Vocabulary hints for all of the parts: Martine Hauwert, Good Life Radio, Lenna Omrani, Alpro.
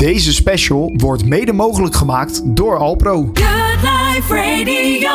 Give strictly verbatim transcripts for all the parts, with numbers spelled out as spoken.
Deze special wordt mede mogelijk gemaakt door Alpro. Good Life Radio.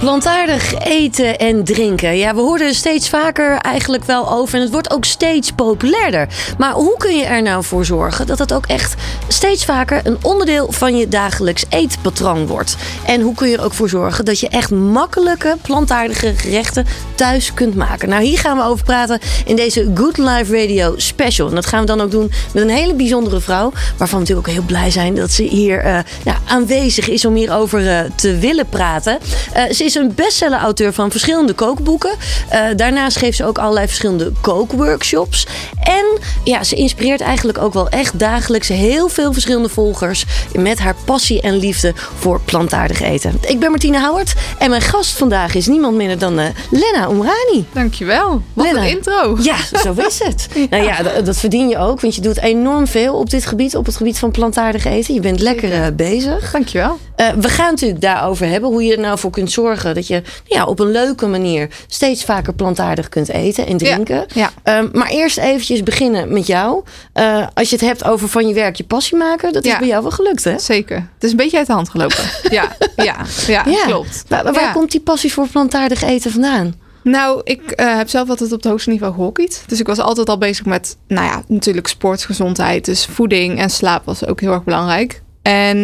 Plantaardig eten en drinken. Ja, we horen er steeds vaker eigenlijk wel over. En het wordt ook steeds populairder. Maar hoe kun je er nou voor zorgen dat het ook echt steeds vaker een onderdeel van je dagelijks eetpatroon wordt? En hoe kun je er ook voor zorgen dat je echt makkelijke plantaardige gerechten thuis kunt maken? Nou, hier gaan we over praten in deze Good Life Radio special. En dat gaan we dan ook doen met een hele bijzondere vrouw. Waarvan we natuurlijk ook heel blij zijn dat ze hier uh, nou, aanwezig is om hierover uh, te willen praten. Uh, ze is een bestseller-auteur van verschillende kookboeken. Uh, daarnaast geeft ze ook allerlei verschillende kookworkshops. En ja, ze inspireert eigenlijk ook wel echt dagelijks heel veel verschillende volgers met haar passie en liefde voor plantaardig eten. Ik ben Martine Hauwert en mijn gast vandaag is niemand minder dan uh, Lenna Omrani. Dankjewel. Wat Lenna. Een intro. Ja, zo is het. ja. Nou ja, dat, dat verdien je ook, want je doet enorm veel op dit gebied, op het gebied van plantaardig eten. Je bent lekker uh, bezig. Dankjewel. Uh, we gaan natuurlijk daarover hebben, hoe je er nou voor kunt zorgen dat je ja, op een leuke manier steeds vaker plantaardig kunt eten en drinken. Ja, ja. Um, maar eerst eventjes beginnen met jou. Uh, als je het hebt over van je werk je passie maken, dat is ja. bij jou wel gelukt, hè? Zeker. Het is een beetje uit de hand gelopen. ja, ja, ja, ja, klopt. Waar, waar ja. komt die passie voor plantaardig eten vandaan? Nou, ik uh, heb zelf altijd op het hoogste niveau gehockeyd. Dus ik was altijd al bezig met, nou ja, natuurlijk sport, gezondheid. Dus voeding en slaap was ook heel erg belangrijk. En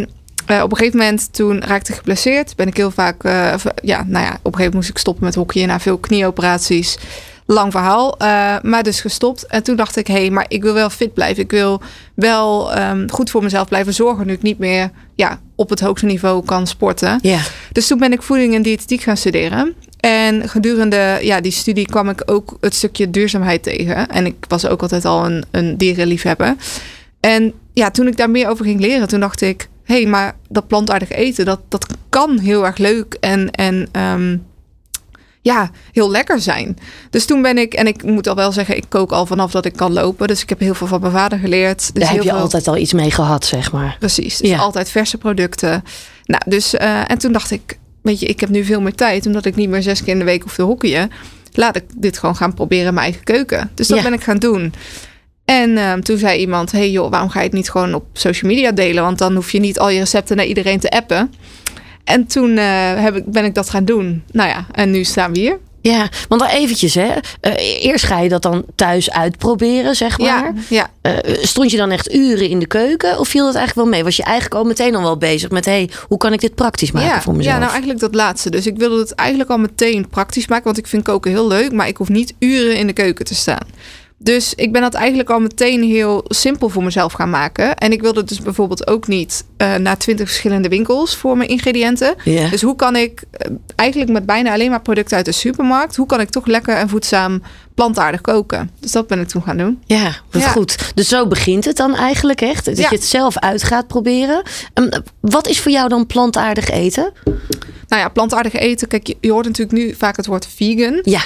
uh, op een gegeven moment, toen raakte ik geblesseerd. Ben ik heel vaak, uh, ja, nou ja, op een gegeven moment moest ik stoppen met hockey na veel knieoperaties. Lang verhaal, uh, maar dus gestopt. En toen dacht ik, hé, hey, maar ik wil wel fit blijven. Ik wil wel um, goed voor mezelf blijven zorgen. Nu ik niet meer ja, op het hoogste niveau kan sporten. Yeah. Dus toen ben ik voeding en diëtetiek gaan studeren. En gedurende ja, die studie kwam ik ook het stukje duurzaamheid tegen. En ik was ook altijd al een, een dierenliefhebber. En ja, toen ik daar meer over ging leren, toen dacht ik, hé, hey, maar dat plantaardig eten, dat, dat kan heel erg leuk en... en um, ja, heel lekker zijn. Dus toen ben ik, en ik moet al wel zeggen, ik kook al vanaf dat ik kan lopen. Dus ik heb heel veel van mijn vader geleerd. Dus daar heb je veel... altijd al iets mee gehad, zeg maar. Precies, dus ja. altijd verse producten. Nou, dus, uh, en toen dacht ik, weet je, ik heb nu veel meer tijd. Omdat ik niet meer zes keer in de week hoef te hockeyen. Laat ik dit gewoon gaan proberen in mijn eigen keuken. Dus dat ja. ben ik gaan doen. En uh, toen zei iemand, hey joh, waarom ga je het niet gewoon op social media delen? Want dan hoef je niet al je recepten naar iedereen te appen. En toen uh, heb ik, ben ik dat gaan doen. Nou ja, en nu staan we hier. Ja, want dan eventjes hè. Uh, eerst ga je dat dan thuis uitproberen, zeg maar. Ja, ja. Uh, stond je dan echt uren in de keuken? Of viel dat eigenlijk wel mee? Was je eigenlijk al meteen al wel bezig met... hey, hoe kan ik dit praktisch maken ja, voor mezelf? Ja, nou eigenlijk dat laatste. Dus ik wilde het eigenlijk al meteen praktisch maken. Want ik vind koken heel leuk. Maar ik hoef niet uren in de keuken te staan. Dus ik ben dat eigenlijk al meteen heel simpel voor mezelf gaan maken. En ik wilde dus bijvoorbeeld ook niet uh, naar twintig verschillende winkels voor mijn ingrediënten. Yeah. Dus hoe kan ik uh, eigenlijk met bijna alleen maar producten uit de supermarkt... hoe kan ik toch lekker en voedzaam plantaardig koken? Dus dat ben ik toen gaan doen. Ja, wat ja. goed. Dus zo begint het dan eigenlijk echt. Dat ja. je het zelf uit gaat proberen. Um, wat is voor jou dan plantaardig eten? Nou ja, plantaardig eten. Kijk, je, je hoort natuurlijk nu vaak het woord vegan. Ja.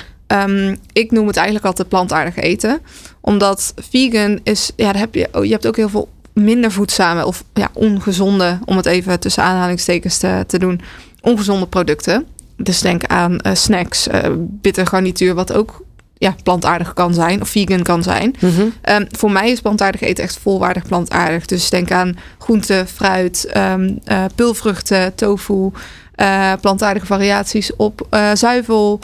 Um, ik noem het eigenlijk altijd plantaardig eten. Omdat vegan is... Ja, daar heb je, je hebt ook heel veel minder voedzame of ja, ongezonde... om het even tussen aanhalingstekens te, te doen... ongezonde producten. Dus denk aan uh, snacks, uh, bitter garnituur... wat ook ja, plantaardig kan zijn of vegan kan zijn. Mm-hmm. Um, voor mij is plantaardig eten echt volwaardig plantaardig. Dus denk aan groente, fruit, um, uh, pulvruchten, tofu... Uh, plantaardige variaties op uh, zuivel...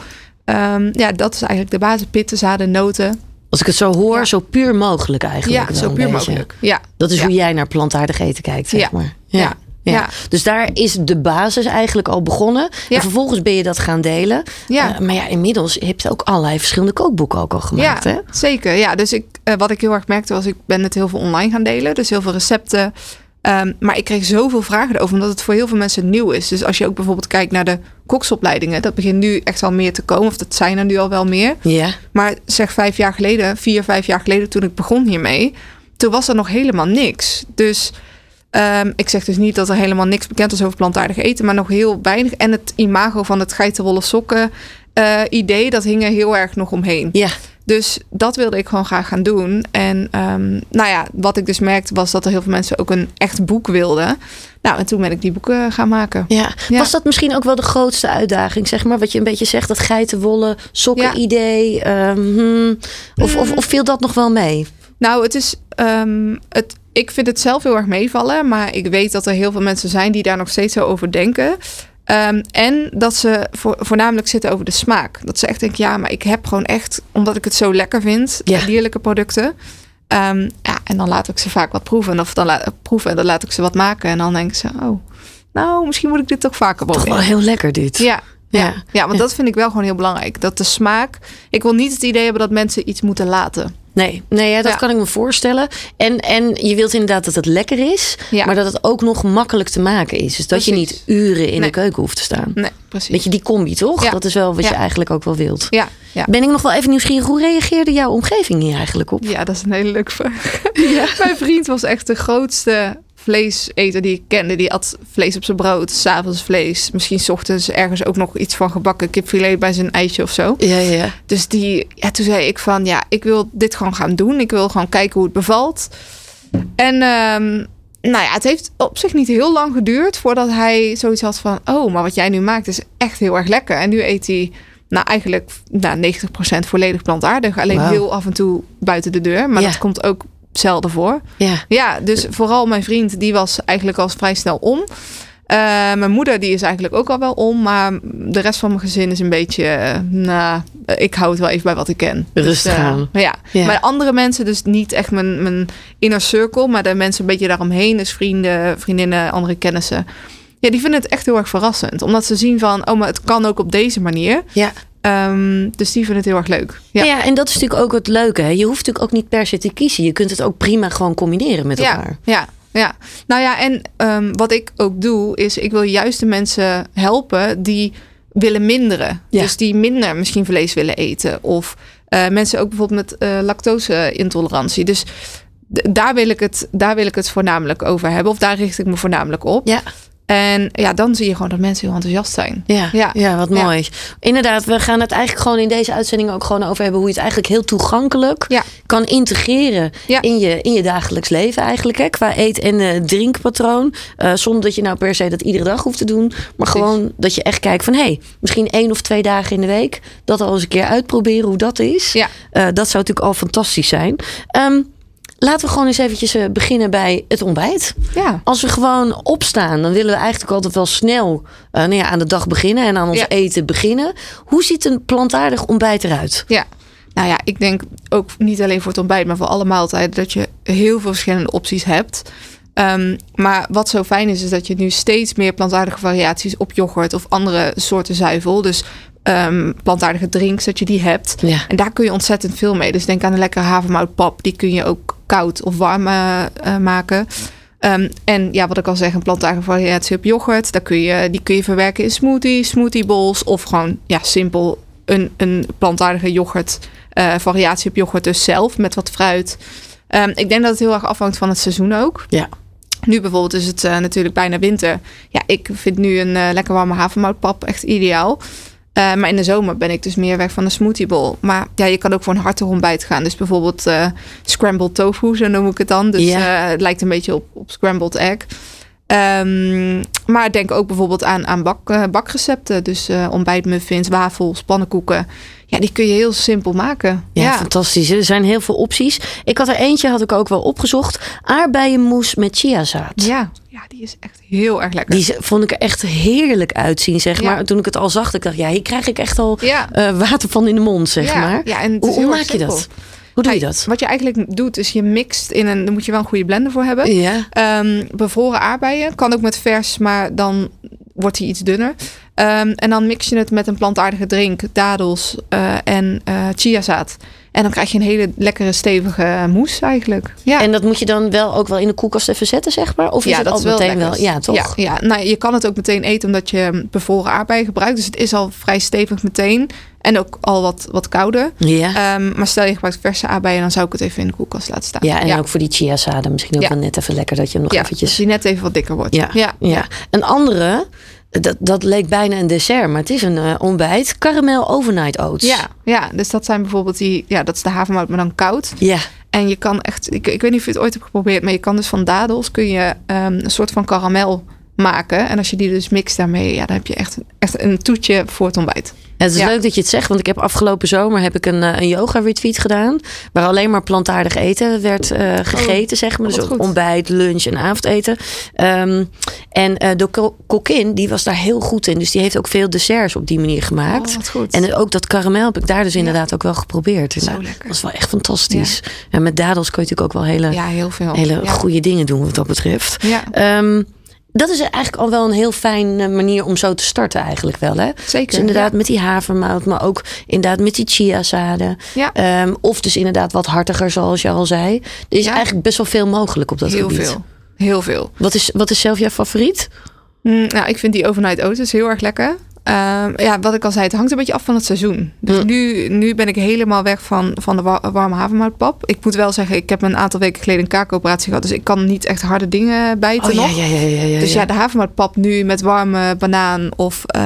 Um, ja, dat is eigenlijk de basis. Pitten, zaden, noten. Als ik het zo hoor, ja. zo puur mogelijk eigenlijk. Ja, zo puur mogelijk. Ja. Dat is ja. hoe jij naar plantaardig eten kijkt, zeg ja. maar. Ja. Ja. Ja. ja. Dus daar is de basis eigenlijk al begonnen. Ja. En vervolgens ben je dat gaan delen. Ja. Uh, maar ja, inmiddels heb je ook allerlei verschillende kookboeken ook al gemaakt. Ja, hè? Zeker. Ja, dus ik, uh, wat ik heel erg merkte was, ik ben het heel veel online gaan delen. Dus heel veel recepten. Um, maar ik kreeg zoveel vragen erover, omdat het voor heel veel mensen nieuw is. Dus als je ook bijvoorbeeld kijkt naar de koksopleidingen, dat begint nu echt al meer te komen. Of dat zijn er nu al wel meer. Yeah. Maar zeg vijf jaar geleden, vier, vijf jaar geleden toen ik begon hiermee, toen was er nog helemaal niks. Dus um, ik zeg dus niet dat er helemaal niks bekend was over plantaardig eten, maar nog heel weinig. En het imago van het geitenwolle sokken uh, idee, dat hing er heel erg nog omheen. Ja. Yeah. Dus dat wilde ik gewoon graag gaan doen. En um, nou ja, wat ik dus merkte was dat er heel veel mensen ook een echt boek wilden. Nou, en toen ben ik die boeken gaan maken. Ja. Ja. Was dat misschien ook wel de grootste uitdaging, zeg maar? Wat je een beetje zegt, dat geitenwolle sokken idee. Ja. Um, hmm, of, of, of viel dat nog wel mee? Nou, het is, um, het, ik vind het zelf heel erg meevallen. Maar ik weet dat er heel veel mensen zijn die daar nog steeds zo over denken. Um, en dat ze vo- voornamelijk zitten over de smaak. Dat ze echt denken, ja, maar ik heb gewoon echt... omdat ik het zo lekker vind, ja. dierlijke producten. Um, ja, en dan laat ik ze vaak wat proeven. Of dan laat, uh, proeven en dan laat ik ze wat maken. En dan denken ze, oh, nou, misschien moet ik dit toch vaker proberen. Toch wel heel lekker dit. Ja, ja. ja. ja want ja. dat vind ik wel gewoon heel belangrijk. Dat de smaak... Ik wil niet het idee hebben dat mensen iets moeten laten... Nee, nee ja, dat ja. kan ik me voorstellen. En, en je wilt inderdaad dat het lekker is. Ja. Maar dat het ook nog makkelijk te maken is. Dus dat precies. je niet uren in nee. de keuken hoeft te staan. Nee, precies. Weet je, die combi toch? Ja. Dat is wel wat ja. je eigenlijk ook wel wilt. Ja. Ja. Ben ik nog wel even nieuwsgierig. Hoe reageerde jouw omgeving hier eigenlijk op? Ja, dat is een hele leuke vraag. Ja. Mijn vriend was echt de grootste vleeseter die ik kende. Die at vlees op zijn brood. 's Avonds vlees. Misschien 's ochtends ergens ook nog iets van gebakken kipfilet bij zijn eitje of zo. Ja, ja. Dus die, ja, toen zei ik van ja, ik wil dit gewoon gaan doen. Ik wil gewoon kijken hoe het bevalt. En um, nou ja, het heeft op zich niet heel lang geduurd voordat hij zoiets had van oh, maar wat jij nu maakt is echt heel erg lekker. En nu eet hij nou eigenlijk nou, negentig procent volledig plantaardig. Alleen wow. heel af en toe buiten de deur. Maar ja. dat komt ook zelden voor. Ja. ja, dus vooral mijn vriend, die was eigenlijk al vrij snel om. Uh, mijn moeder, die is eigenlijk ook al wel om. Maar de rest van mijn gezin is een beetje... Uh, nah, ik hou het wel even bij wat ik ken. Rustig dus, uh, aan. Ja. ja, maar andere mensen, dus niet echt mijn, mijn inner circle. Maar de mensen een beetje daaromheen. Dus vrienden, vriendinnen, andere kennissen. Ja, die vinden het echt heel erg verrassend. Omdat ze zien van, oh, maar het kan ook op deze manier. Ja. Um, dus die vinden het heel erg leuk. Ja. Ja, ja, en dat is natuurlijk ook het leuke. Hè? Je hoeft natuurlijk ook niet per se te kiezen. Je kunt het ook prima gewoon combineren met elkaar. Ja, ja, ja. Nou ja, en um, wat ik ook doe, is ik wil juist de mensen helpen die willen minderen. Ja. Dus die minder misschien vlees willen eten. Of uh, mensen ook bijvoorbeeld met uh, lactose-intolerantie. Dus d- daar, wil ik het, daar wil ik het voornamelijk over hebben. Of daar richt ik me voornamelijk op. Ja. En ja, dan zie je gewoon dat mensen heel enthousiast zijn. Ja, ja. ja wat mooi. Ja. Inderdaad, we gaan het eigenlijk gewoon in deze uitzending ook gewoon over hebben hoe je het eigenlijk heel toegankelijk ja. kan integreren ja. in, je, in je dagelijks leven eigenlijk. Hè? Qua eet- en uh, drinkpatroon. Uh, zonder dat je nou per se dat iedere dag hoeft te doen. Maar precies. gewoon dat je echt kijkt van hé, hey, misschien één of twee dagen in de week. Dat al eens een keer uitproberen hoe dat is. Ja. Uh, dat zou natuurlijk al fantastisch zijn. Um, Laten we gewoon eens eventjes beginnen bij het ontbijt. Ja. Als we gewoon opstaan, dan willen we eigenlijk altijd wel snel uh, nou ja, aan de dag beginnen en aan ons ja. eten beginnen. Hoe ziet een plantaardig ontbijt eruit? Ja, nou ja, ik denk ook niet alleen voor het ontbijt, maar voor alle maaltijden dat je heel veel verschillende opties hebt. Um, maar wat zo fijn is, is dat je nu steeds meer plantaardige variaties op yoghurt of andere soorten zuivel. Dus Um, plantaardige drinks, dat je die hebt. Ja. En daar kun je ontzettend veel mee. Dus denk aan een lekkere havermoutpap. Die kun je ook koud of warm uh, uh, maken. Um, en ja, wat ik al zeg, een plantaardige variatie op yoghurt. Daar kun je, die kun je verwerken in smoothies, smoothie bowls. Of gewoon ja, simpel een, een plantaardige yoghurt uh, variatie op yoghurt dus zelf met wat fruit. Um, ik denk dat het heel erg afhangt van het seizoen ook. Ja. Nu bijvoorbeeld is het uh, natuurlijk bijna winter. Ja, ik vind nu een uh, lekker warme havermoutpap echt ideaal. Uh, maar in de zomer ben ik dus meer weg van de smoothie bowl. Maar ja, je kan ook voor een harde ontbijt gaan. Dus bijvoorbeeld uh, scrambled tofu, zo noem ik het dan. Dus ja. uh, het lijkt een beetje op, op scrambled egg. Um, maar denk ook bijvoorbeeld aan, aan bak, uh, bakrecepten. Dus uh, ontbijtmuffins, wafels, pannenkoeken. Ja, die kun je heel simpel maken. Ja, ja, fantastisch. Er zijn heel veel opties. Ik had er eentje, had ik ook wel opgezocht. Aardbeienmoes met chiazaad. Ja. Ja, die is echt heel erg lekker. Die vond ik er echt heerlijk uitzien, zeg ja. maar. Toen ik het al zag, ik dacht, ja, hier krijg ik echt al ja. uh, water van in de mond, zeg ja. maar. Ja, en hoe hoe maak je dat? Hoe doe je dat? Wat je eigenlijk doet, is je mixt in een... Daar moet je wel een goede blender voor hebben. Ja. Um, bevroren aardbeien. Kan ook met vers, maar dan wordt die iets dunner. Um, en dan mix je het met een plantaardige drink, dadels uh, en uh, chiazaad. En dan krijg je een hele lekkere stevige mousse eigenlijk. Ja. En dat moet je dan wel ook wel in de koelkast even zetten, zeg maar? Of is ja, het dat al is meteen wel, wel? Ja, toch? Ja, ja. Nou, je kan het ook meteen eten omdat je bevroren aardbeien gebruikt. Dus het is al vrij stevig meteen. En ook al wat, wat kouder. Ja. Um, maar stel je gebruikt verse aardbeien, dan zou ik het even in de koelkast laten staan. Ja, en ja. ook voor die chiazaden misschien ook ja. wel net even lekker dat je hem nog ja, eventjes... dat die net even wat dikker wordt. Ja, ja. ja. Een andere... Dat, dat leek bijna een dessert, maar het is een uh, ontbijt. Caramel overnight oats. Ja, ja, dus dat zijn bijvoorbeeld die... Ja, dat is de havermout, maar dan koud. Ja. En je kan echt... Ik, ik weet niet of je het ooit hebt geprobeerd, maar je kan dus van dadels kun je um, een soort van karamel maken. En als je die dus mixt daarmee, ja, dan heb je echt, echt een toetje voor het ontbijt. Het is ja. leuk dat je het zegt, want ik heb afgelopen zomer heb ik een, een yoga retreat gedaan. Waar alleen maar plantaardig eten werd uh, gegeten, oh, zeg maar. Dus ontbijt, lunch en avondeten. Um, en uh, de kokin, die was daar heel goed in. Dus die heeft ook veel desserts op die manier gemaakt. Oh, wat goed. En ook dat karamel heb ik daar dus inderdaad ja. ook wel geprobeerd. Zo nou, lekker. Dat was wel echt fantastisch. Ja. En met dadels kun je natuurlijk ook wel hele, ja, heel veel. hele ja. goede dingen doen wat dat betreft. Ja. Um, Dat is eigenlijk al wel een heel fijne manier om zo te starten eigenlijk wel. Hè? Zeker. Dus inderdaad ja. met die havermout, maar ook inderdaad met die chiazaden. Ja. Um, of dus inderdaad wat hartiger zoals je al zei. Er is ja. eigenlijk best wel veel mogelijk op dat heel gebied. Heel veel. Heel veel. Wat is, wat is zelf jouw favoriet? Mm, nou, ik vind die overnight oats heel erg lekker. Uh, ja, wat ik al zei, het hangt een beetje af van het seizoen. Dus mm. nu, nu ben ik helemaal weg van, van de war, warme havermoutpap. Ik moet wel zeggen, ik heb een aantal weken geleden een kaakoperatie gehad. Dus ik kan niet echt harde dingen bijten oh, nog. Ja, ja, ja, ja, ja, dus ja, de havermoutpap nu met warme banaan of uh,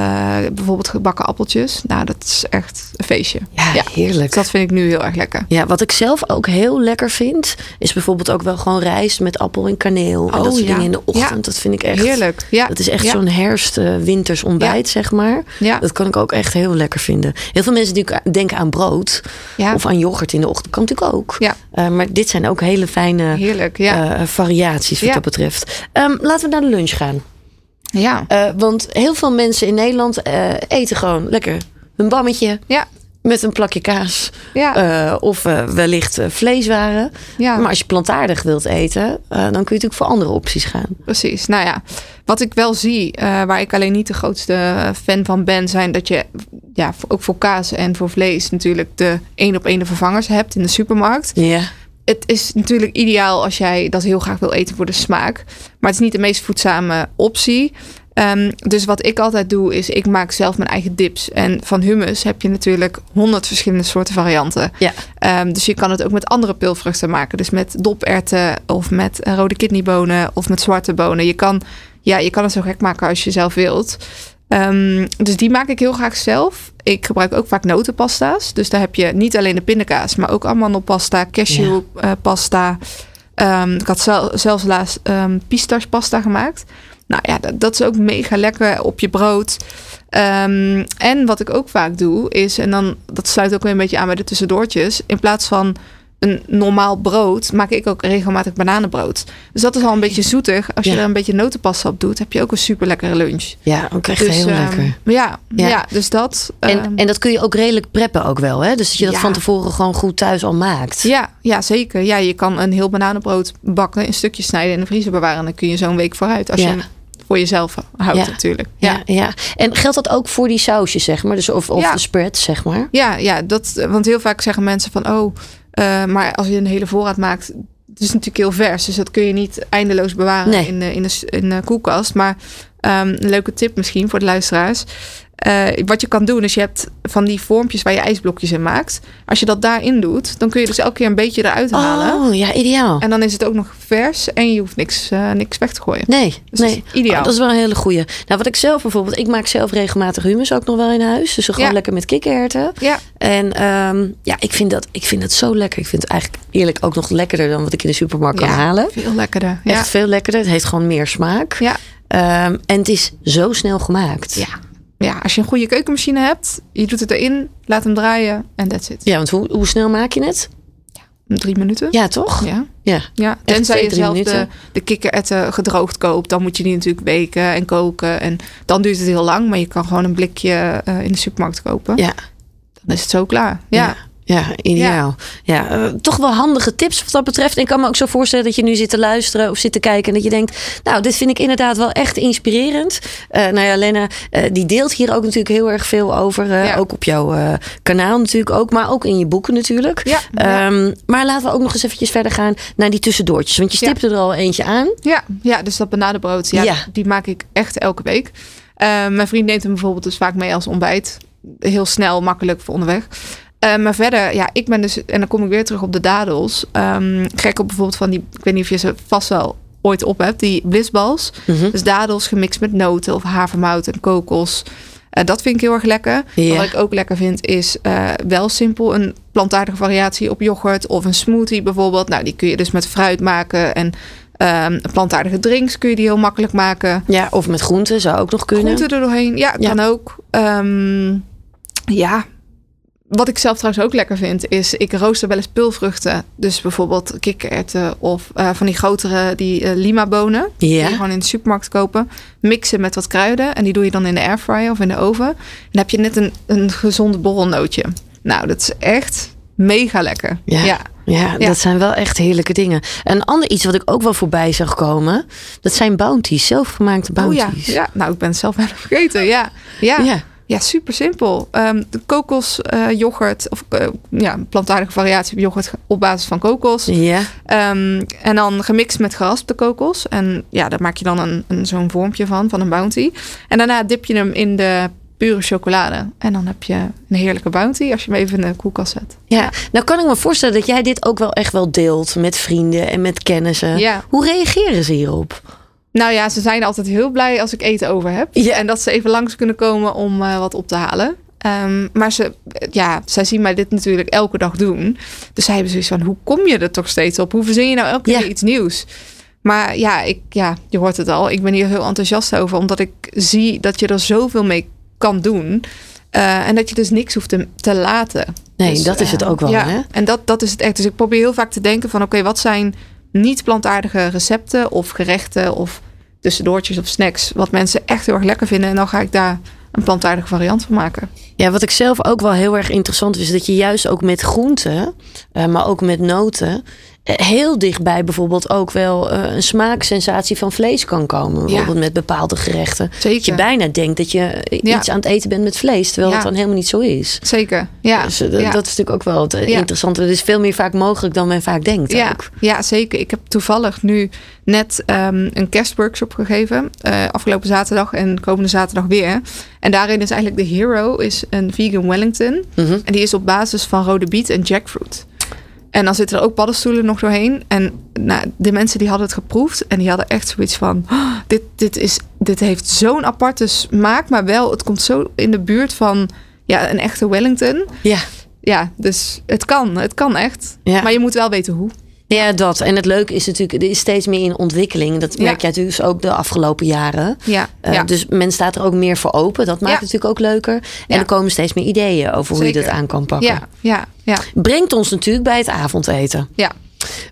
bijvoorbeeld gebakken appeltjes. Nou, dat is echt een feestje. Ja, ja, heerlijk. Dus dat vind ik nu heel erg lekker. Ja, wat ik zelf ook heel lekker vind, is bijvoorbeeld ook wel gewoon rijst met appel en kaneel. Oh, en dat soort ja. dingen in de ochtend. Ja. Dat vind ik echt heerlijk. Ja. Dat is echt ja. zo'n herfst-winters uh, ontbijt, ja. zeg maar. Ja. Dat kan ik ook echt heel lekker vinden. Heel veel mensen die denken aan brood ja. of aan yoghurt in de ochtend. Kan natuurlijk ook. Ja. Uh, maar dit zijn ook hele fijne Heerlijk, ja. uh, variaties wat ja. dat betreft. Um, laten we naar de lunch gaan. Ja. Uh, want heel veel mensen in Nederland uh, eten gewoon lekker hun bammetje. Ja. Met een plakje kaas. Ja. Uh, of uh, wellicht uh, vleeswaren. Ja. Maar als je plantaardig wilt eten, uh, dan kun je natuurlijk voor andere opties gaan. Precies. Nou ja, wat ik wel zie, uh, waar ik alleen niet de grootste fan van ben, zijn dat je ja, ook voor kaas en voor vlees natuurlijk de één op één de vervangers hebt in de supermarkt. Ja. Het is natuurlijk ideaal als jij dat heel graag wil eten voor de smaak. Maar het is niet de meest voedzame optie. Um, dus wat ik altijd doe is, ik maak zelf mijn eigen dips. En van hummus heb je natuurlijk honderd verschillende soorten varianten. Ja. Um, dus je kan het ook met andere peulvruchten maken. Dus met doperwten of met rode kidneybonen of met zwarte bonen. Je kan, ja, je kan het zo gek maken als je zelf wilt. Um, dus die maak ik heel graag zelf. Ik gebruik ook vaak notenpasta's. Dus daar heb je niet alleen de pindakaas, maar ook amandelpasta, cashewpasta. Ja. Um, ik had zel, zelfs laatst um, pistachepasta gemaakt. Nou ja, dat, dat is ook mega lekker op je brood. Um, en wat ik ook vaak doe is, en dan dat sluit ook weer een beetje aan bij de tussendoortjes. In plaats van een normaal brood maak ik ook regelmatig bananenbrood. Dus dat is al een beetje zoetig. Als je ja. er een beetje notenpasta op doet, heb je ook een super lekkere lunch. Ja, ook echt dus, heel um, lekker. Ja, ja. ja, dus dat. En, um, en dat kun je ook redelijk preppen ook wel, hè? Dus dat je dat ja. van tevoren gewoon goed thuis al maakt. Ja, ja zeker. Ja, je kan een heel bananenbrood bakken, in stukjes snijden en in de vriezer bewaren. En dan kun je zo'n week vooruit. Als ja. je voor jezelf houdt ja. natuurlijk. Ja. Ja, ja. En geldt dat ook voor die sausjes, zeg maar? Dus of, of ja. de spreads, zeg maar? Ja, ja dat, want heel vaak zeggen mensen van, oh, uh, maar als je een hele voorraad maakt, het is natuurlijk heel vers. Dus dat kun je niet eindeloos bewaren nee. in, de, in, de, in de koelkast. Maar um, een leuke tip misschien voor de luisteraars. Uh, wat je kan doen is, je hebt van die vormpjes waar je ijsblokjes in maakt. Als je dat daarin doet, dan kun je dus elke keer een beetje eruit halen. Oh, ja, ideaal. En dan is het ook nog vers en je hoeft niks, uh, niks weg te gooien. Nee, dus nee. Dat is ideaal. Oh, dat is wel een hele goeie. Nou, wat ik zelf bijvoorbeeld, ik maak zelf regelmatig hummus ook nog wel in huis. Dus gewoon ja. lekker met kikkererwten. Ja. En um, ja, ik vind, dat, ik vind dat zo lekker. Ik vind het eigenlijk eerlijk ook nog lekkerder dan wat ik in de supermarkt ja, kan halen. Veel lekkerder. Ja. Echt veel lekkerder. Het heeft gewoon meer smaak. Ja. Um, en het is zo snel gemaakt. Ja. Ja, als je een goede keukenmachine hebt, je doet het erin, laat hem draaien en that's it. Ja, want hoe, hoe snel maak je het? Ja, drie minuten. Ja, toch? Ja. ja. ja. Tenzij je zelf de, de kikkererwten gedroogd koopt, dan moet je die natuurlijk weken en koken. En dan duurt het heel lang, maar je kan gewoon een blikje uh, in de supermarkt kopen. Ja. Dan is het zo klaar. Ja. ja. Ja, ideaal. Ja. Ja, uh, toch wel handige tips wat dat betreft. En ik kan me ook zo voorstellen dat je nu zit te luisteren of zit te kijken en dat je denkt, nou, dit vind ik inderdaad wel echt inspirerend. Uh, nou ja, Lenna, uh, die deelt hier ook natuurlijk heel erg veel over. Uh, ja. Ook op jouw uh, kanaal natuurlijk ook, maar ook in je boeken natuurlijk. Ja, ja. Um, maar laten we ook nog eens eventjes verder gaan naar die tussendoortjes. Want je stipte ja. er al eentje aan. Ja, ja dus dat bananenbrood, ja, ja. die maak ik echt elke week. Uh, mijn vriend neemt hem bijvoorbeeld dus vaak mee als ontbijt. Heel snel, makkelijk voor onderweg. Uh, maar verder, ja, ik ben dus, en dan kom ik weer terug op de dadels. Um, gek op bijvoorbeeld van die, ik weet niet of je ze vast wel ooit op hebt, die blissballs. Mm-hmm. Dus dadels gemixt met noten of havermout en kokos. Uh, dat vind ik heel erg lekker. Yeah. Wat ik ook lekker vind is uh, wel simpel een plantaardige variatie op yoghurt of een smoothie bijvoorbeeld. Nou, die kun je dus met fruit maken en Um, plantaardige drinks kun je die heel makkelijk maken. Ja, of met groenten zou ook nog kunnen. Groenten er doorheen, ja, ja. kan ook. Um, Ja, wat ik zelf trouwens ook lekker vind is, ik rooster wel eens peulvruchten. Dus bijvoorbeeld kikkererwten of uh, van die grotere die uh, limabonen. Yeah. Die je gewoon in de supermarkt kopen. Mixen met wat kruiden en die doe je dan in de airfryer of in de oven. En dan heb je net een, een gezond borrelnootje. Nou, dat is echt mega lekker. Ja. Ja. Ja, ja, dat zijn wel echt heerlijke dingen. En een ander iets wat ik ook wel voorbij zag komen, dat zijn bounties, zelfgemaakte bounties. Oh ja, ja. Nou, ik ben het zelf bijna vergeten. Ja, ja. ja. Ja, super simpel. Um, de kokos uh, yoghurt, of uh, ja, plantaardige variatie yoghurt op basis van kokos. Yeah. Um, en dan gemixt met geraspte kokos. En ja, daar maak je dan een, een, zo'n vormpje van, van een bounty. En daarna dip je hem in de pure chocolade. En dan heb je een heerlijke bounty als je hem even in de koelkast zet. Ja, ja. Nou kan ik me voorstellen dat jij dit ook wel echt wel deelt met vrienden en met kennissen. Ja. Hoe reageren ze hierop? Nou ja, ze zijn altijd heel blij als ik eten over heb. Ja. En dat ze even langs kunnen komen om uh, wat op te halen. Um, maar ze, ja, zij zien mij dit natuurlijk elke dag doen. Dus zij hebben zoiets van, hoe kom je er toch steeds op? Hoe verzin je nou elke ja. keer iets nieuws? Maar ja, ik, ja, je hoort het al. Ik ben hier heel enthousiast over. Omdat ik zie dat je er zoveel mee kan doen. Uh, en dat je dus niks hoeft te, te laten. Nee, dus, dat is uh, het ook wel. Ja, hè? En dat, dat is het echt. Dus ik probeer heel vaak te denken van, oké, okay, wat zijn niet-plantaardige recepten of gerechten of tussendoortjes of snacks, wat mensen echt heel erg lekker vinden. En dan ga ik daar een plantaardige variant van maken. Ja, wat ik zelf ook wel heel erg interessant vind, is dat je juist ook met groenten, maar ook met noten, heel dichtbij bijvoorbeeld ook wel een smaaksensatie van vlees kan komen. Bijvoorbeeld ja. met bepaalde gerechten. Zeker. Dat je bijna denkt dat je ja. iets aan het eten bent met vlees, terwijl ja. dat dan helemaal niet zo is. Zeker, ja. Dus dat, ja. dat is natuurlijk ook wel het ja. interessante. Het is veel meer vaak mogelijk dan men vaak denkt ja. ook. Ja, zeker. Ik heb toevallig nu net um, een kerstworkshop gegeven. Uh, afgelopen zaterdag en komende zaterdag weer. En daarin is eigenlijk de hero is een vegan Wellington. Mm-hmm. En die is op basis van rode biet en jackfruit. En dan zitten er ook paddenstoelen nog doorheen. En nou, de mensen die hadden het geproefd. En die hadden echt zoiets van, oh, dit, dit, is, dit heeft zo'n aparte smaak. Maar wel, het komt zo in de buurt van ja, een echte Wellington. Ja. Ja, dus het kan. Het kan echt. Ja. Maar je moet wel weten hoe. Ja, dat. En het leuke is natuurlijk, er is steeds meer in ontwikkeling. Dat merk ja. jij dus ook de afgelopen jaren. Ja, uh, ja. Dus men staat er ook meer voor open. Dat maakt ja. het natuurlijk ook leuker. En ja. er komen steeds meer ideeën over Zeker. hoe je dat aan kan pakken. Ja, ja, ja. Brengt ons natuurlijk bij het avondeten. Ja.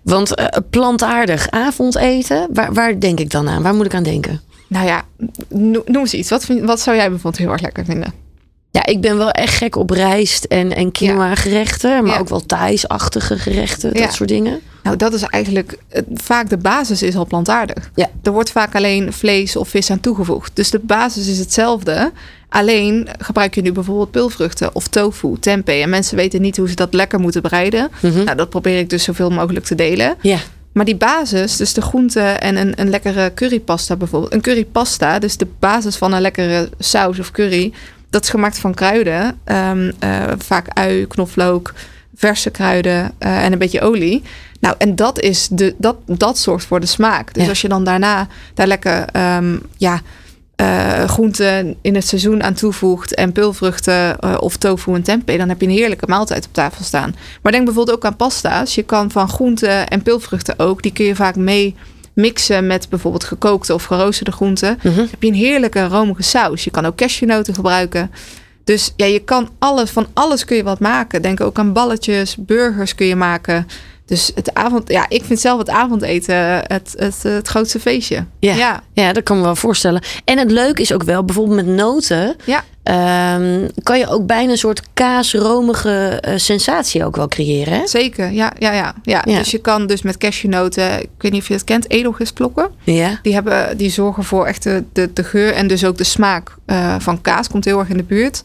Want uh, plantaardig avondeten, waar, waar denk ik dan aan? Waar moet ik aan denken? Nou ja, noem eens iets. Wat, vind, wat zou jij bijvoorbeeld heel erg lekker vinden? Ja, ik ben wel echt gek op rijst en, en quinoa gerechten. Maar ja. ook wel Thais-achtige gerechten, dat ja. soort dingen. Nou, dat is eigenlijk, vaak de basis is al plantaardig. Ja. Er wordt vaak alleen vlees of vis aan toegevoegd. Dus de basis is hetzelfde. Alleen gebruik je nu bijvoorbeeld peulvruchten of tofu, tempeh. En mensen weten niet hoe ze dat lekker moeten bereiden. Mm-hmm. Nou, dat probeer ik dus zoveel mogelijk te delen. Ja. Maar die basis, dus de groenten en een, een lekkere currypasta bijvoorbeeld. Een currypasta, dus de basis van een lekkere saus of curry, dat is gemaakt van kruiden. Um, uh, vaak ui, knoflook, verse kruiden uh, en een beetje olie. Nou, en dat is de dat, dat zorgt voor de smaak. Dus ja. als je dan daarna daar lekker um, ja, uh, groenten in het seizoen aan toevoegt en peulvruchten uh, of tofu en tempeh, dan heb je een heerlijke maaltijd op tafel staan. Maar denk bijvoorbeeld ook aan pasta's. Je kan van groenten en peulvruchten ook, die kun je vaak mee mixen met bijvoorbeeld gekookte of geroosterde groenten. Mm-hmm. Dan heb je een heerlijke romige saus. Je kan ook cashewnoten gebruiken. Dus ja, je kan alles, van alles kun je wat maken. Denk ook aan balletjes, burgers kun je maken. Dus het avond, ja, ik vind zelf het avondeten het, het, het grootste feestje. Ja, ja. ja, dat kan me wel voorstellen. En het leuke is ook wel, bijvoorbeeld met noten, ja. um, kan je ook bijna een soort kaasromige uh, sensatie ook wel creëren. Hè? Zeker, ja, ja, ja, ja. ja. Dus je kan dus met cashewnoten, ik weet niet of je het kent, edelgistvlokken. Ja. Die, hebben, die zorgen voor echt de, de, de geur en dus ook de smaak uh, van kaas. Komt heel erg in de buurt.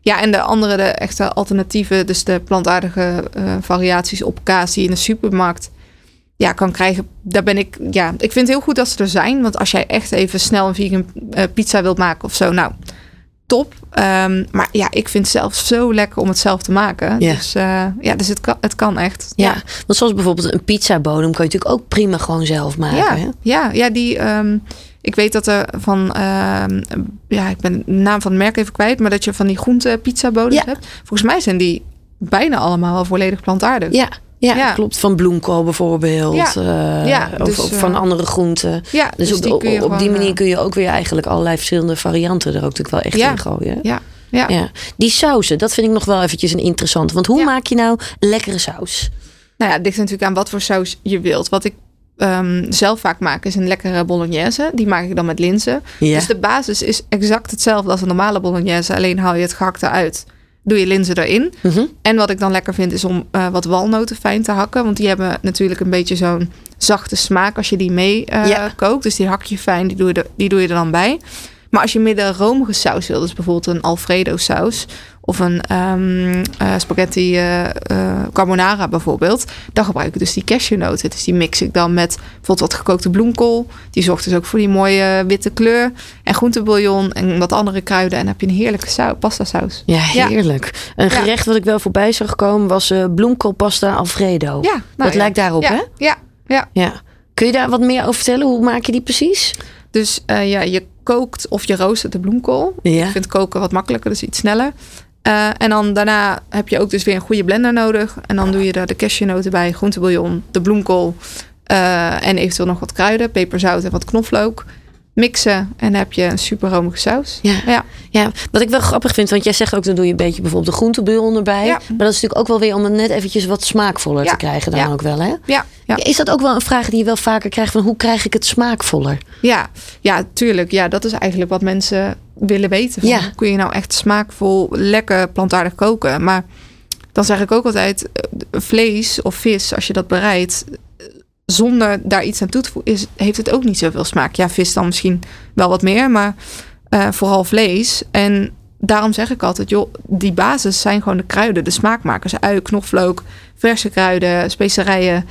Ja, en de andere, de echte alternatieven, dus de plantaardige uh, variaties op kaas die je in de supermarkt ja, kan krijgen. Daar ben ik, ja, ik vind het heel goed dat ze er zijn. Want als jij echt even snel een vegan uh, pizza wilt maken of zo, nou, top. Um, maar ja, ik vind het zelf zo lekker om het zelf te maken. Ja. Dus, uh, ja, dus het, kan, het kan echt. Ja, ja, want zoals bijvoorbeeld een pizzabodem kan je natuurlijk ook prima gewoon zelf maken. Ja, hè? ja, ja die... Um, Ik weet dat er van, uh, ja, ik ben de naam van het merk even kwijt, maar dat je van die groente pizzabodems ja. hebt. Volgens mij zijn die bijna allemaal wel volledig plantaardig. Ja, ja, ja. klopt. Van bloemkool bijvoorbeeld. Ja. Uh, ja, dus, of, of van andere groenten. Ja, dus, dus op, die op, op, op die manier kun je ook weer eigenlijk allerlei verschillende varianten er ook natuurlijk wel echt ja, in gooien. Ja, Ja. Ja. Die sausen, dat vind ik nog wel eventjes een interessante. Want hoe ja. maak je nou een lekkere saus? Nou ja, het ligt natuurlijk aan wat voor saus je wilt. Wat ik um, zelf vaak maak is een lekkere bolognese. Die maak ik dan met linzen. Ja. Dus de basis is exact hetzelfde als een normale bolognese. Alleen haal je het gehakte uit. Doe je linzen erin. Mm-hmm. En wat ik dan lekker vind is om uh, wat walnoten fijn te hakken. Want die hebben natuurlijk een beetje zo'n zachte smaak als je die mee uh, ja. kookt. Dus die hak je fijn, die doe je, er, die doe je er dan bij. Maar als je midden romige saus wil, dus bijvoorbeeld een Alfredo saus of een um, uh, spaghetti uh, uh, carbonara bijvoorbeeld, dan gebruik ik dus die cashewnoten. Dus die mix ik dan met bijvoorbeeld wat gekookte bloemkool. Die zorgt dus ook voor die mooie witte kleur. En groentebouillon en wat andere kruiden. En dan heb je een heerlijke sau- pasta saus. Ja, heerlijk. Ja. Een gerecht ja. wat ik wel voorbij zag komen was uh, bloemkoolpasta Alfredo. Ja, nou dat ja. lijkt daarop, ja. hè? Ja. Ja. Ja. ja. Kun je daar wat meer over vertellen? Hoe maak je die precies? Dus uh, ja, je kookt of je roostert de bloemkool. Ja. Ik vind koken wat makkelijker, dus iets sneller. Uh, en dan daarna heb je ook dus weer een goede blender nodig. En dan doe je daar de cashewnoten bij, groentebouillon, de bloemkool. Uh, en eventueel nog wat kruiden, peperzout en wat knoflook. Mixen en dan heb je een super romige saus. Ja. Ja. ja, wat ik wel grappig vind, want jij zegt ook, dan doe je een beetje bijvoorbeeld de groentebouillon erbij. Ja. Maar dat is natuurlijk ook wel weer om het net eventjes wat smaakvoller ja. te krijgen dan ja. ook wel, hè? Ja. Ja. Is dat ook wel een vraag die je wel vaker krijgt, van hoe krijg ik het smaakvoller? Ja, ja tuurlijk. Ja, dat is eigenlijk wat mensen willen weten. Van, ja. Hoe kun je nou echt smaakvol, lekker plantaardig koken? Maar dan zeg ik ook altijd, vlees of vis, als je dat bereidt, zonder daar iets aan toe te voegen, is, heeft het ook niet zoveel smaak. Ja, vis dan misschien wel wat meer, maar uh, vooral vlees. En daarom zeg ik altijd, joh, die basis zijn gewoon de kruiden, de smaakmakers. Ui, knoflook, verse kruiden, specerijen.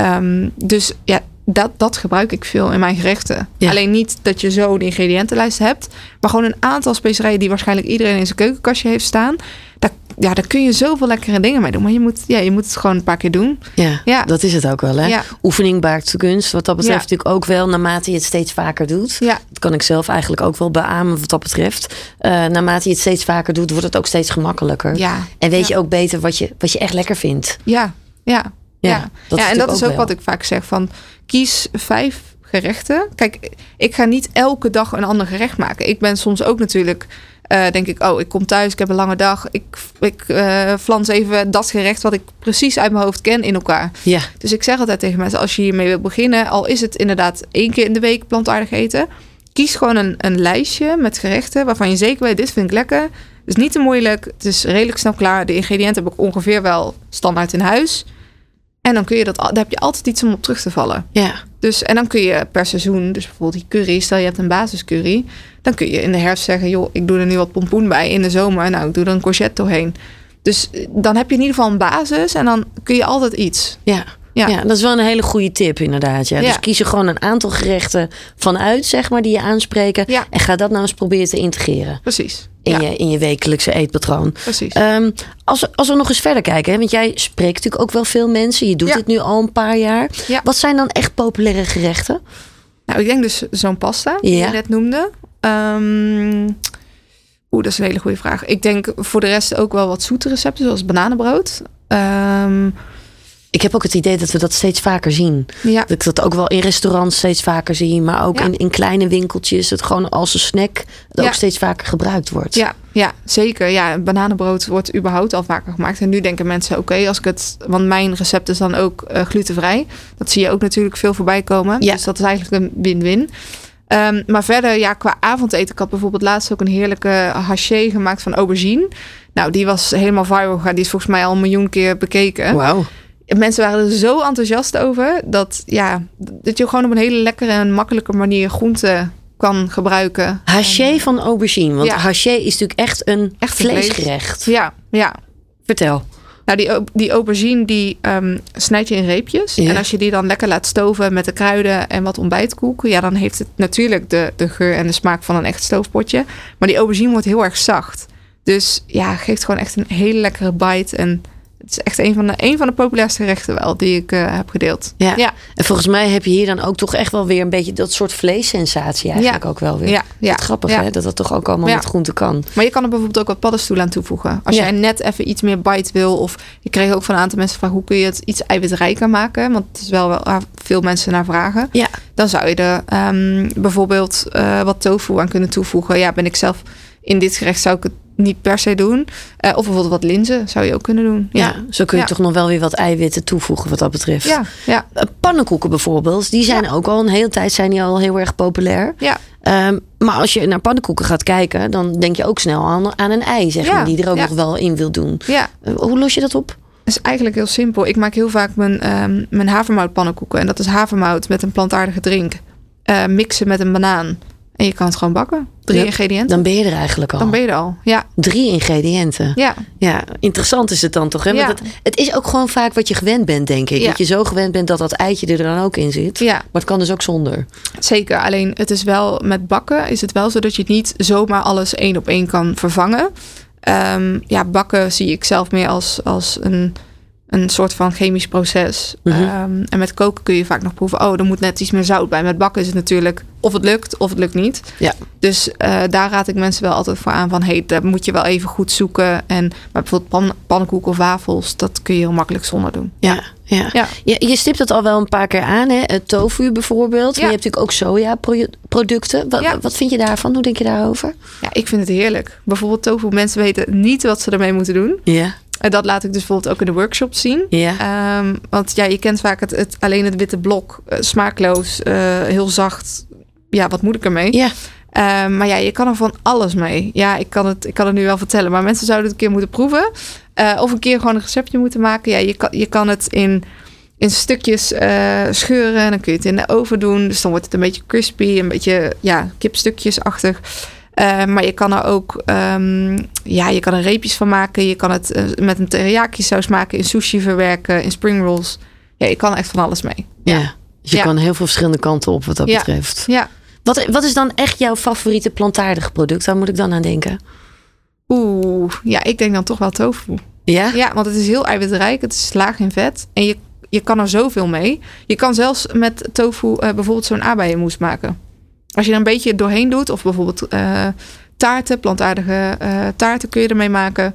Um, dus ja, dat, dat gebruik ik veel in mijn gerechten. Ja. Alleen niet dat je zo de ingrediëntenlijst hebt, maar gewoon een aantal specerijen die waarschijnlijk iedereen in zijn keukenkastje heeft staan. Daar Ja, daar kun je zoveel lekkere dingen mee doen. Maar je moet, ja, je moet het gewoon een paar keer doen. Ja, ja. dat is het ook wel. Hè? Ja. Oefening baart de kunst. Wat dat betreft ja. natuurlijk ook wel. Naarmate je het steeds vaker doet. Ja. Dat kan ik zelf eigenlijk ook wel beamen wat dat betreft. Uh, naarmate je het steeds vaker doet, wordt het ook steeds gemakkelijker. Ja. En weet ja. je ook beter wat je, wat je echt lekker vindt. Ja, ja. ja. ja. Dat ja en dat is ook wel. Wat ik vaak zeg. Van, kies vijf gerechten. Kijk, ik ga niet elke dag een ander gerecht maken. Ik ben soms ook natuurlijk... Uh, denk ik, oh, ik kom thuis, ik heb een lange dag. Ik, ik uh, flans even dat gerecht wat ik precies uit mijn hoofd ken in elkaar. Ja. Dus ik zeg altijd tegen mensen, als je hiermee wilt beginnen, al is het inderdaad één keer in de week plantaardig eten, kies gewoon een, een lijstje met gerechten waarvan je zeker weet, dit vind ik lekker. Het is niet te moeilijk, het is redelijk snel klaar. De ingrediënten heb ik ongeveer wel standaard in huis. En dan kun je dat, daar heb je altijd iets om op terug te vallen. Ja. Dus, en dan kun je per seizoen, dus bijvoorbeeld die curry, stel je hebt een basiscurry, dan kun je in de herfst zeggen, joh, ik doe er nu wat pompoen bij. In de zomer, nou, ik doe er een courgette doorheen. Dus dan heb je in ieder geval een basis en dan kun je altijd iets. Ja, ja. ja dat is wel een hele goede tip inderdaad. Ja. Ja. Dus kies er gewoon een aantal gerechten vanuit, zeg maar, die je aanspreken. Ja. En ga dat nou eens proberen te integreren. Precies. In, ja. je, in je wekelijkse eetpatroon. Precies. Um, als, als we nog eens verder kijken. Hè, want jij spreekt natuurlijk ook wel veel mensen. Je doet ja. het nu al een paar jaar. Ja. Wat zijn dan echt populaire gerechten? Nou, ik denk dus zo'n pasta. Die ja. je net noemde. Um, Oeh, dat is een hele goede vraag. Ik denk voor de rest ook wel wat zoete recepten. Zoals bananenbrood. Um, ik heb ook het idee dat we dat steeds vaker zien. Ja. Dat ik dat ook wel in restaurants steeds vaker zie. Maar ook ja. in, in kleine winkeltjes. Het gewoon als een snack. Dat ja. ook steeds vaker gebruikt wordt. Ja, ja zeker. Ja, bananenbrood wordt überhaupt al vaker gemaakt. En nu denken mensen, oké, okay, als ik het... Want mijn recept is dan ook uh, glutenvrij. Dat zie je ook natuurlijk veel voorbij komen. Ja. Dus dat is eigenlijk een win-win. Um, maar verder, ja, qua avondeten. Ik had bijvoorbeeld laatst ook een heerlijke haché gemaakt van aubergine. Nou, die was helemaal viral gegaan. Die is volgens mij al een miljoen keer bekeken. Wauw. Mensen waren er zo enthousiast over. Dat, ja, dat je gewoon op een hele lekkere en makkelijke manier groenten kan gebruiken. Haché van aubergine. Want ja. haché is natuurlijk echt een echt vleesgerecht. Vlees. Ja, ja. Vertel. Nou, die, die aubergine die um, snijd je in reepjes. Ja. En als je die dan lekker laat stoven met de kruiden en wat ontbijtkoek. Ja, dan heeft het natuurlijk de, de geur en de smaak van een echt stoofpotje. Maar die aubergine wordt heel erg zacht. Dus ja, geeft gewoon echt een hele lekkere bite. En het is echt een van de, een van de populairste gerechten wel die ik uh, heb gedeeld. Ja. ja. En volgens mij heb je hier dan ook toch echt wel weer een beetje dat soort vleessensatie eigenlijk ja. ook wel weer. Ja. ja. Grappig ja. hè, dat dat toch ook allemaal ja. met groente kan. Maar je kan er bijvoorbeeld ook wat paddenstoelen aan toevoegen. Als ja. jij net even iets meer bite wil. Of ik kreeg ook van een aantal mensen vraag, hoe kun je het iets eiwitrijker maken? Want het is wel waar veel mensen naar vragen. Ja. Dan zou je er um, bijvoorbeeld uh, wat tofu aan kunnen toevoegen. Ja, ben ik zelf in dit gerecht zou ik het niet per se doen. Uh, of bijvoorbeeld wat linzen zou je ook kunnen doen. Ja, ja zo kun je ja. toch nog wel weer wat eiwitten toevoegen wat dat betreft. Ja, ja. Uh, pannenkoeken bijvoorbeeld, die zijn ja. ook al een hele tijd zijn die al heel erg populair. Ja. Um, maar als je naar pannenkoeken gaat kijken, dan denk je ook snel aan, aan een ei, zeg ja. maar, die je er ook ja. nog wel in wil doen. Ja. Uh, hoe los je dat op? Dat is eigenlijk heel simpel. Ik maak heel vaak mijn, um, mijn havermoutpannenkoeken. En dat is havermout met een plantaardige drink. Uh, mixen met een banaan. En je kan het gewoon bakken. Drie ja, ingrediënten. Dan ben je er eigenlijk al. Dan ben je er al, ja. Drie ingrediënten. Ja. Ja, interessant is het dan toch, hè? Ja. Want het, het is ook gewoon vaak wat je gewend bent, denk ik. Ja. Dat je zo gewend bent dat dat eitje er dan ook in zit. Ja. Maar het kan dus ook zonder. Zeker, alleen het is wel met bakken is het wel zo dat je het niet zomaar alles één op één kan vervangen. Um, ja, bakken zie ik zelf meer als, als een, een soort van chemisch proces. Mm-hmm. Um, en met koken kun je vaak nog proeven, oh, er moet net iets meer zout bij. Met bakken is het natuurlijk of het lukt of het lukt niet. Ja. Dus uh, daar raad ik mensen wel altijd voor aan van, hey, daar moet je wel even goed zoeken. En, maar bijvoorbeeld pan, pannenkoeken of wafels, dat kun je heel makkelijk zonder doen. Ja, ja. ja. Je, je stipt het al wel een paar keer aan, hè? Het tofu bijvoorbeeld. Ja. Maar je hebt natuurlijk ook sojaproducten. Wat, ja. wat vind je daarvan? Hoe denk je daarover? Ja, ik vind het heerlijk. Bijvoorbeeld tofu, mensen weten niet wat ze ermee moeten doen. Ja. En dat laat ik dus bijvoorbeeld ook in de workshops zien. Ja. Um, want ja, je kent vaak het, het, alleen het witte blok. Uh, smaakloos, uh, heel zacht. Ja, wat moet ik ermee? Ja. Um, maar ja, je kan er van alles mee. Ja, ik kan het, ik kan het nu wel vertellen. Maar mensen zouden het een keer moeten proeven. Uh, of een keer gewoon een receptje moeten maken. Ja, je kan, je kan het in, in stukjes uh, scheuren. Dan kun je het in de oven doen. Dus dan wordt het een beetje crispy. Een beetje ja, kipstukjesachtig. Uh, maar je kan er ook um, ja, je kan er reepjes van maken. Je kan het uh, met een teriyaki saus maken. In sushi verwerken. In springrolls. Ja, je kan echt van alles mee. Ja, ja. Dus je ja. kan heel veel verschillende kanten op wat dat ja. betreft. Ja. Wat, wat is dan echt jouw favoriete plantaardig product? Waar moet ik dan aan denken? Oeh, ja, ik denk dan toch wel tofu. Ja? Ja, want het is heel eiwitrijk. Het is laag in vet. En je, je kan er zoveel mee. Je kan zelfs met tofu uh, bijvoorbeeld zo'n aardbeienmoes maken. Als je er een beetje doorheen doet. Of bijvoorbeeld uh, taarten, plantaardige uh, taarten kun je ermee maken.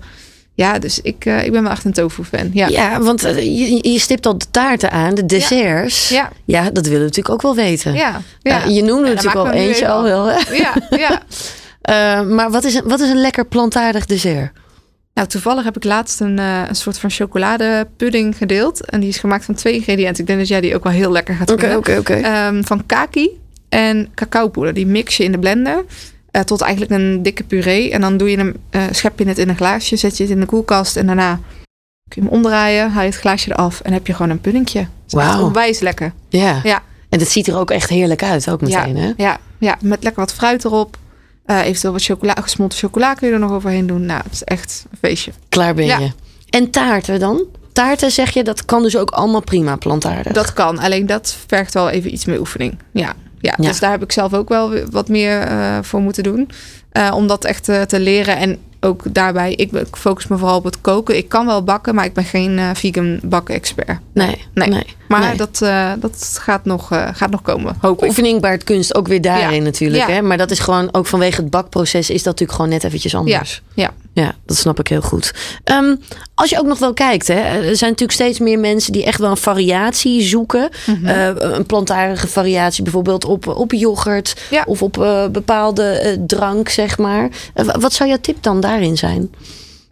Ja, dus ik, uh, ik ben wel echt een tofu-fan. Ja, ja want uh, je, je stipt al de taarten aan, de desserts. Ja, ja. ja dat willen we natuurlijk ook wel weten. Ja, ja. Uh, je noemde ja, natuurlijk al eentje al wel. Hè? Ja, ja. uh, maar wat is, een, wat is een lekker plantaardig dessert? Nou, toevallig heb ik laatst een, uh, een soort van chocoladepudding gedeeld. En die is gemaakt van twee ingrediënten. Ik denk dat jij die ook wel heel lekker gaat vinden. Oké, oké, oké. Um, van kaki en cacaopoeder. Die mix je in de blender. Uh, tot eigenlijk een dikke puree. En dan doe je hem, uh, schep je het in een glaasje. Zet je het in de koelkast. En daarna kun je hem omdraaien. Haal je het glaasje eraf. En heb je gewoon een puddingje. Dat is onwijs lekker. Ja. ja. En dat ziet er ook echt heerlijk uit. Ook meteen, ja. hè? Ja. ja, met lekker wat fruit erop. Uh, eventueel wat chocola, gesmolten chocola kun je er nog overheen doen. Nou, het is echt een feestje. Klaar ben ja. je. En taarten dan? Taarten zeg je, dat kan dus ook allemaal prima plantaardig. Dat kan. Alleen dat vergt wel even iets meer oefening. Ja. Ja, ja, dus daar heb ik zelf ook wel wat meer uh, voor moeten doen. Uh, om dat echt uh, te leren. En ook daarbij, ik, ik focus me vooral op het koken. Ik kan wel bakken, maar ik ben geen uh, vegan bakken-expert. Nee, nee. nee. Maar nee. dat, uh, dat gaat, nog, uh, gaat nog komen, hoop ik. Oefeningbaar kunst ook weer daarin ja. natuurlijk. Ja. Hè? Maar dat is gewoon, ook vanwege het bakproces is dat natuurlijk gewoon net eventjes anders. Ja, ja. ja dat snap ik heel goed. Um, als je ook nog wel kijkt, hè, er zijn natuurlijk steeds meer mensen die echt wel een variatie zoeken. Mm-hmm. Uh, een plantaardige variatie bijvoorbeeld op, op yoghurt ja. of op uh, bepaalde uh, drank, zeg maar. Uh, wat zou jouw tip dan daarin zijn?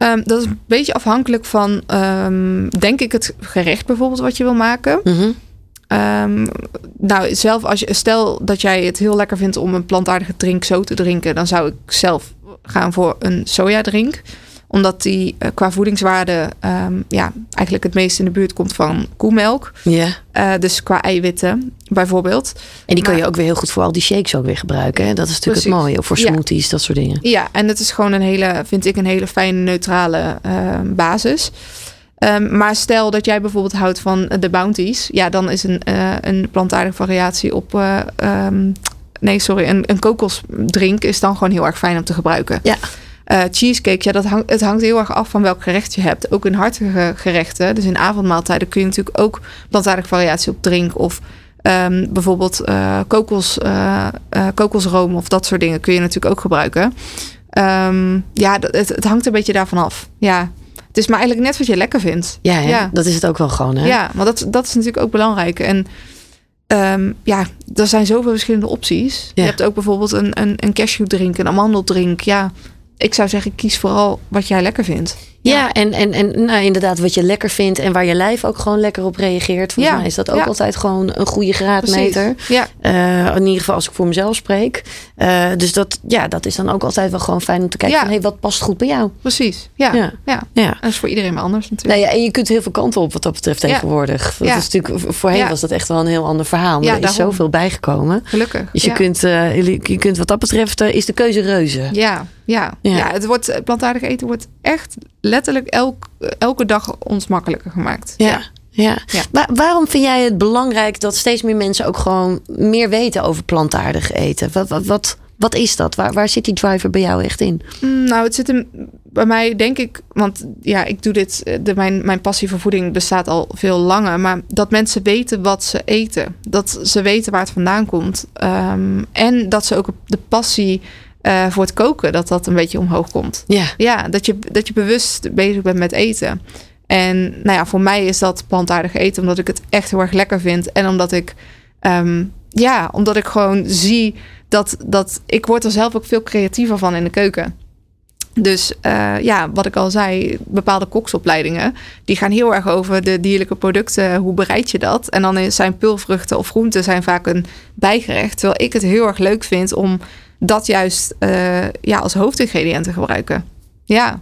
Um, dat is een beetje afhankelijk van, um, denk ik, het gerecht bijvoorbeeld wat je wil maken. Mm-hmm. Um, nou, zelf als je, stel dat jij het heel lekker vindt om een plantaardige drink zo te drinken, dan zou ik zelf gaan voor een sojadrink. Omdat die uh, qua voedingswaarde um, ja, eigenlijk het meest in de buurt komt van koemelk. Yeah. Uh, dus qua eiwitten bijvoorbeeld. En die kan maar, je ook weer heel goed voor al die shakes ook weer gebruiken. Hè? Dat is natuurlijk precies. het mooie. Of voor smoothies, ja. dat soort dingen. Ja, en het is gewoon een hele, vind ik, een hele fijne neutrale uh, basis. Um, maar stel dat jij bijvoorbeeld houdt van de bounties. Ja, dan is een, uh, een plantaardige variatie op... Uh, um, nee, sorry, een, een kokosdrink is dan gewoon heel erg fijn om te gebruiken. Ja. Uh, cheesecake, ja, dat hang, het hangt heel erg af van welk gerecht je hebt. Ook in hartige gerechten, dus in avondmaaltijden... kun je natuurlijk ook plantaardige variatie op drinken. Of um, bijvoorbeeld uh, kokos, uh, uh, kokosroom of dat soort dingen... kun je natuurlijk ook gebruiken. Um, ja, het, het hangt een beetje daarvan af. Ja, het is maar eigenlijk net wat je lekker vindt. Ja, hè? ja. dat is het ook wel gewoon. Hè? Ja, maar dat, dat is natuurlijk ook belangrijk. En um, ja, er zijn zoveel verschillende opties. Ja. Je hebt ook bijvoorbeeld een, een, een cashew drink, een amandeldrink... ja. ik zou zeggen, kies vooral wat jij lekker vindt. Ja, ja en, en, en nou, inderdaad wat je lekker vindt en waar je lijf ook gewoon lekker op reageert. Volgens ja. mij is dat ook ja. altijd gewoon een goede graadmeter. Ja. Uh, in ieder geval als ik voor mezelf spreek. Uh, dus dat, ja, dat is dan ook altijd wel gewoon fijn om te kijken ja. van hey, wat past goed bij jou. Precies, ja. ja. ja. ja. En dat is voor iedereen maar anders natuurlijk. Nou ja, en je kunt heel veel kanten op wat dat betreft tegenwoordig. Ja. Dat is natuurlijk, voorheen ja. was dat echt wel een heel ander verhaal. Maar ja, er is daarom zoveel bijgekomen. Gelukkig. Dus je, ja. kunt, uh, je, je kunt wat dat betreft, uh, is de keuze reuze. Ja. Ja, ja. ja het wordt, plantaardig eten wordt echt letterlijk elk, elke dag ons makkelijker gemaakt. Ja, ja. ja. ja. Maar waarom vind jij het belangrijk dat steeds meer mensen ook gewoon meer weten over plantaardig eten? Wat, wat, wat, wat is dat? Waar, waar zit die driver bij jou echt in? Nou, het zit hem bij mij, denk ik, want ja, ik doe dit, de, mijn, mijn passie voor voeding bestaat al veel langer. Maar dat mensen weten wat ze eten, dat ze weten waar het vandaan komt. Um, en dat ze ook de passie Uh, voor het koken, dat dat een beetje omhoog komt. Ja. Ja, dat je, dat je bewust bezig bent met eten. En nou ja, voor mij is dat plantaardig eten, omdat ik het echt heel erg lekker vind. En omdat ik, um, ja, omdat ik gewoon zie dat, dat ik word er zelf ook veel creatiever van in de keuken. Dus uh, ja, wat ik al zei, bepaalde koksopleidingen, die gaan heel erg over de dierlijke producten. Hoe bereid je dat? En dan zijn peulvruchten of groenten zijn vaak een bijgerecht. Terwijl ik het heel erg leuk vind om dat juist uh, ja, als hoofdingrediënt te gebruiken. Ja,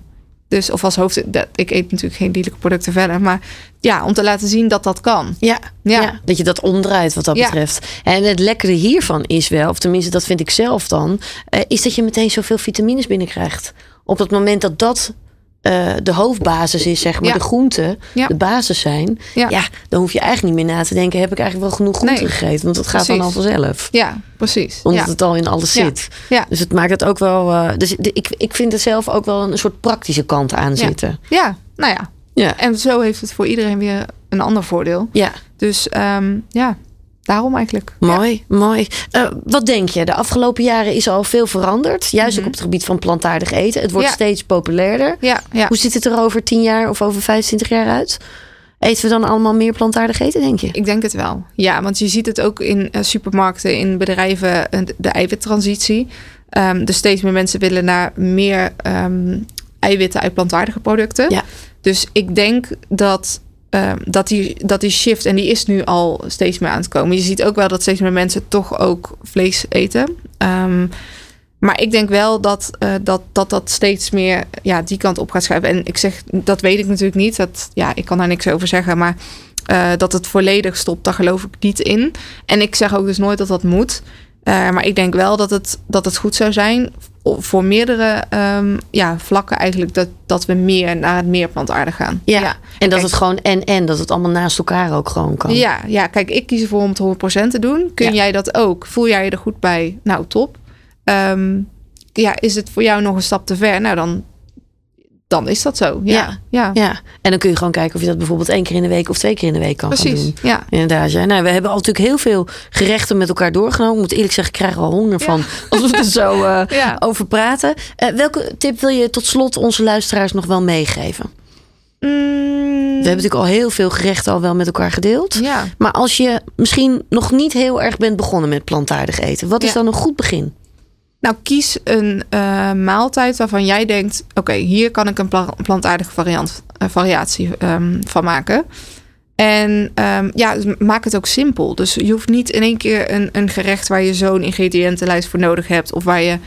dus of als hoofd... Ik eet natuurlijk geen dierlijke producten verder, maar ja, om te laten zien dat dat kan. Ja, ja. ja dat je dat omdraait wat dat ja. betreft. En het lekkere hiervan is wel, of tenminste dat vind ik zelf dan, Uh, is dat je meteen zoveel vitamines binnenkrijgt. Op het moment dat dat uh, de hoofdbasis is, zeg maar, ja. de groenten ja. de basis zijn, ja. ja, dan hoef je eigenlijk niet meer na te denken, heb ik eigenlijk wel genoeg groenten nee. gegeten? Want dat precies. gaat dan al vanzelf. Ja, precies. Omdat ja. het al in alles ja. zit. Ja. Dus het maakt het ook wel, uh, dus de, ik, ik vind er zelf ook wel een soort praktische kant aan ja. zitten. Ja, nou ja. ja. En zo heeft het voor iedereen weer een ander voordeel. Ja. Dus um, ja. Daarom eigenlijk. Mooi, ja. mooi. Uh, wat denk je? De afgelopen jaren is al veel veranderd. Juist mm-hmm. ook op het gebied van plantaardig eten. Het wordt ja. steeds populairder. Ja, ja. Hoe ziet het er over tien jaar of over vijfentwintig jaar uit? Eten we dan allemaal meer plantaardig eten, denk je? Ik denk het wel. Ja, want je ziet het ook in uh, supermarkten, in bedrijven, de eiwittransitie. Um, dus steeds meer mensen willen naar meer um, eiwitten uit plantaardige producten. Ja. Dus ik denk dat... Uh, dat, die, dat die shift, en die is nu al steeds meer aan het komen. Je ziet ook wel dat steeds meer mensen toch ook vlees eten. Um, maar ik denk wel dat, uh, dat, dat dat steeds meer ja, die kant op gaat schuiven. En ik zeg, dat weet ik natuurlijk niet. Dat, ja, ik kan daar niks over zeggen. Maar uh, dat het volledig stopt, daar geloof ik niet in. En ik zeg ook dus nooit dat dat moet. Uh, maar ik denk wel dat het, dat het goed zou zijn voor meerdere um, ja, vlakken eigenlijk dat, dat we meer naar het meer plantaardig gaan. Ja, ja. En dat kijk, het gewoon en en, dat het allemaal naast elkaar ook gewoon kan. Ja, ja kijk, ik kies ervoor om het honderd procent te doen. Kun ja. jij dat ook? Voel jij je er goed bij? Nou, top. Um, ja, is het voor jou nog een stap te ver? Nou, dan... Dan is dat zo, ja. Ja. ja. ja. En dan kun je gewoon kijken of je dat bijvoorbeeld één keer in de week of twee keer in de week kan Precies, gaan doen. Precies, ja. Inderdaad, ja. Nou, we hebben al natuurlijk heel veel gerechten met elkaar doorgenomen. Ik moet eerlijk zeggen, ik krijg er al honger ja. van als we er zo uh, ja. over praten. Uh, welke tip wil je tot slot onze luisteraars nog wel meegeven? Mm. We hebben natuurlijk al heel veel gerechten al wel met elkaar gedeeld. Ja. Maar als je misschien nog niet heel erg bent begonnen met plantaardig eten, wat is ja. dan een goed begin? Nou, kies een uh, maaltijd waarvan jij denkt, oké, okay, hier kan ik een pla- plantaardige variant, uh, variatie um, van maken. En um, ja, maak het ook simpel. Dus je hoeft niet in één keer een, een gerecht waar je zo'n ingrediëntenlijst voor nodig hebt. Of waar je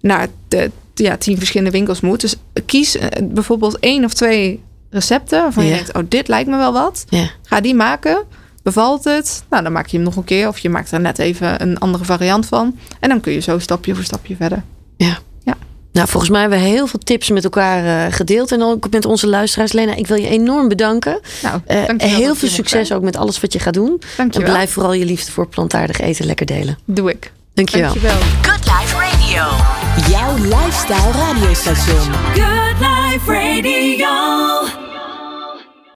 naar de, ja, tien verschillende winkels moet. Dus kies uh, bijvoorbeeld één of twee recepten waarvan ja. je denkt, oh, dit lijkt me wel wat. Ja. Ga die maken. Bevalt het? Nou, dan maak je hem nog een keer. Of je maakt er net even een andere variant van. En dan kun je zo stapje voor stapje verder. Ja. ja. Nou, volgens mij hebben we heel veel tips met elkaar uh, gedeeld. En ook met onze luisteraars. Lenna, ik wil je enorm bedanken. Nou, uh, heel veel succes ook met alles wat je gaat doen. Dankjewel. En blijf vooral je liefde voor plantaardig eten lekker delen. Doe ik. Dankjewel. Dankjewel. Good Life Radio. Jouw lifestyle radiostation. Good Life Radio.